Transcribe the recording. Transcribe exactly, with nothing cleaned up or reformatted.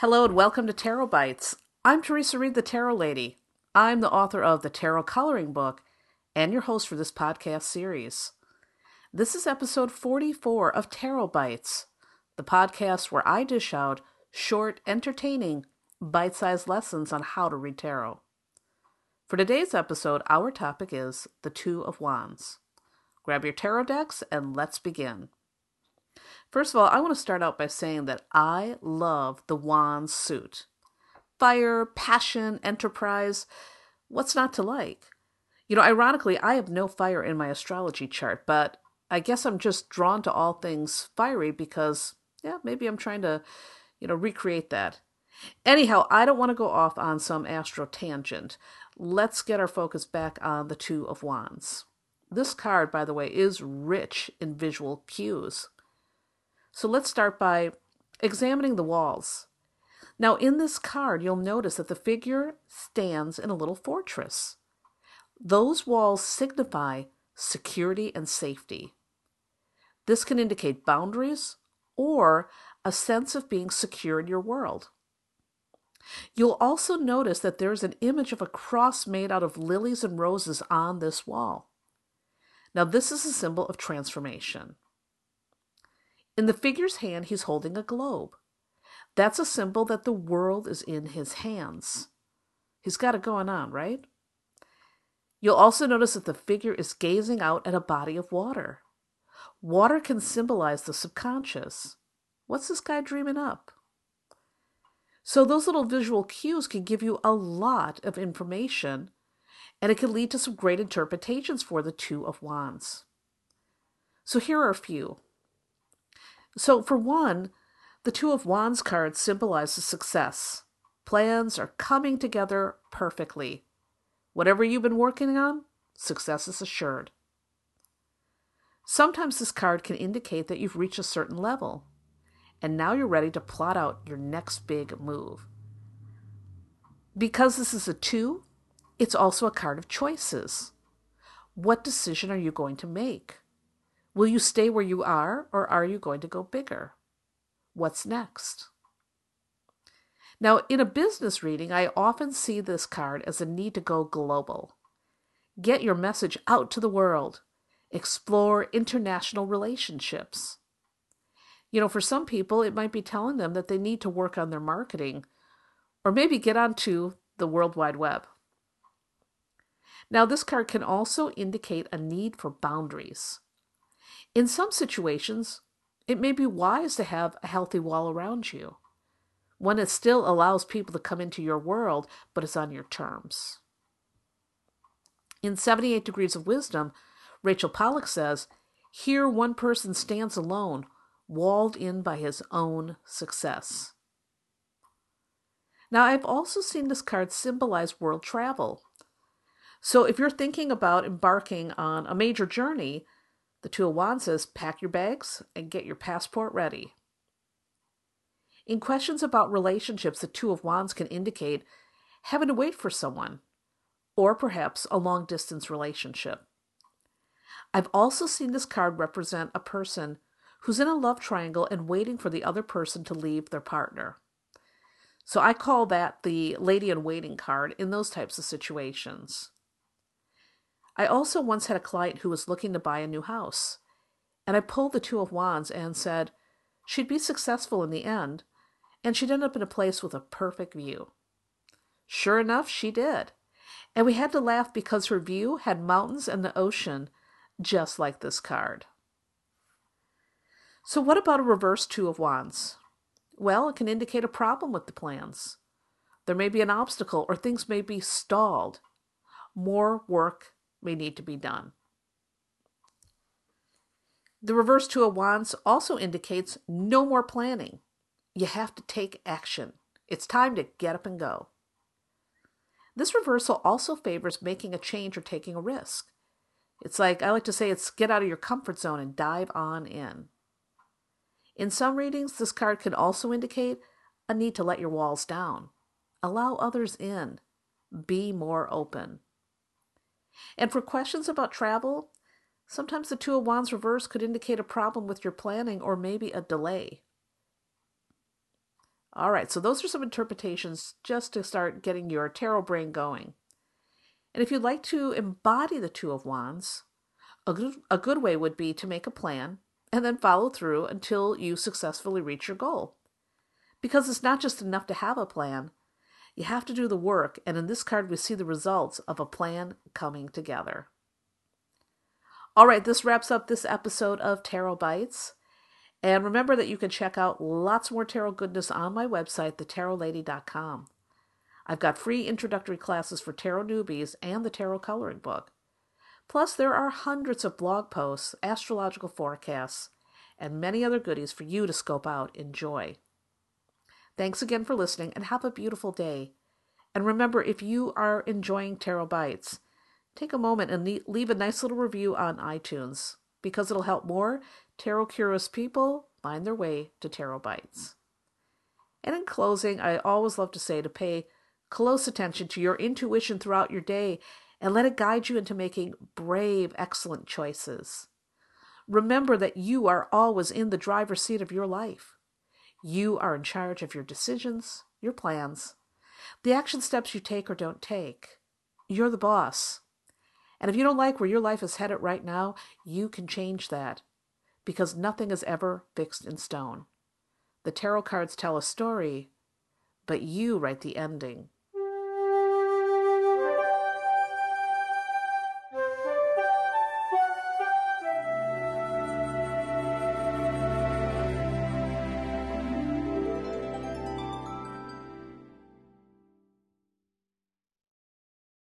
Hello and welcome to Tarot Bites. I'm Teresa Reed, the Tarot Lady. I'm the author of the Tarot Coloring Book and your host for this podcast series. This is episode forty-four of Tarot Bites, the podcast where I dish out short, entertaining, bite-sized lessons on how to read tarot. For today's episode, our topic is the Two of Wands. Grab your tarot decks and let's begin. First of all, I want to start out by saying that I love the wand suit. Fire, passion, enterprise, what's not to like? You know, ironically, I have no fire in my astrology chart, but I guess I'm just drawn to all things fiery because, yeah, maybe I'm trying to, you know, recreate that. Anyhow, I don't want to go off on some astro tangent. Let's get our focus back on the Two of Wands. This card, by the way, is rich in visual cues. So let's start by examining the walls. Now in this card, you'll notice that the figure stands in a little fortress. Those walls signify security and safety. This can indicate boundaries or a sense of being secure in your world. You'll also notice that there's an image of a cross made out of lilies and roses on this wall. Now this is a symbol of transformation. In the figure's hand, he's holding a globe. That's a symbol that the world is in his hands. He's got it going on, right? You'll also notice that the figure is gazing out at a body of water. Water can symbolize the subconscious. What's this guy dreaming up? So those little visual cues can give you a lot of information, and it can lead to some great interpretations for the Two of Wands. So here are a few. So for one, the Two of Wands card symbolizes success. Plans are coming together perfectly. Whatever you've been working on, success is assured. Sometimes this card can indicate that you've reached a certain level, and now you're ready to plot out your next big move. Because this is a two, it's also a card of choices. What decision are you going to make? Will you stay where you are, or are you going to go bigger? What's next? Now, in a business reading, I often see this card as a need to go global. Get your message out to the world. Explore international relationships. You know, for some people, it might be telling them that they need to work on their marketing, or maybe get onto the World Wide Web. Now, this card can also indicate a need for boundaries. In some situations, it may be wise to have a healthy wall around you, one that still allows people to come into your world, but is on your terms. In seventy-eight Degrees of Wisdom, Rachel Pollack says, "Here one person stands alone, walled in by his own success." Now, I've also seen this card symbolize world travel. So if you're thinking about embarking on a major journey, the Two of Wands says, pack your bags and get your passport ready. In questions about relationships, the Two of Wands can indicate having to wait for someone, or perhaps a long-distance relationship. I've also seen this card represent a person who's in a love triangle and waiting for the other person to leave their partner. So I call that the lady-in-waiting card in those types of situations. I also once had a client who was looking to buy a new house, and I pulled the Two of Wands and said she'd be successful in the end, and she'd end up in a place with a perfect view. Sure enough, she did, and we had to laugh because her view had mountains and the ocean, just like this card. So what about a reverse Two of Wands? Well, it can indicate a problem with the plans. There may be an obstacle, or things may be stalled. More work may need to be done. The reverse Two of Wands also indicates no more planning. You have to take action. It's time to get up and go. This reversal also favors making a change or taking a risk. It's like, I like to say, it's get out of your comfort zone and dive on in. In some readings, this card can also indicate a need to let your walls down, allow others in, be more open. And for questions about travel, sometimes the Two of Wands reverse could indicate a problem with your planning or maybe a delay. All right, so those are some interpretations just to start getting your tarot brain going. And if you'd like to embody the Two of Wands, a good, a good way would be to make a plan and then follow through until you successfully reach your goal. Because it's not just enough to have a plan, you have to do the work, and in this card we see the results of a plan coming together. All right, this wraps up this episode of Tarot Bites. And remember that you can check out lots more tarot goodness on my website, the tarot lady dot com. I've got free introductory classes for tarot newbies and the Tarot Coloring Book. Plus, there are hundreds of blog posts, astrological forecasts, and many other goodies for you to scope out and enjoy. Thanks again for listening, and have a beautiful day. And remember, if you are enjoying Tarot Bites, take a moment and leave a nice little review on iTunes, because it'll help more tarot curious people find their way to Tarot Bites. And in closing, I always love to say to pay close attention to your intuition throughout your day and let it guide you into making brave, excellent choices. Remember that you are always in the driver's seat of your life. You are in charge of your decisions, your plans, the action steps you take or don't take. You're the boss. And if you don't like where your life is headed right now, you can change that, because nothing is ever fixed in stone. The tarot cards tell a story, but you write the ending.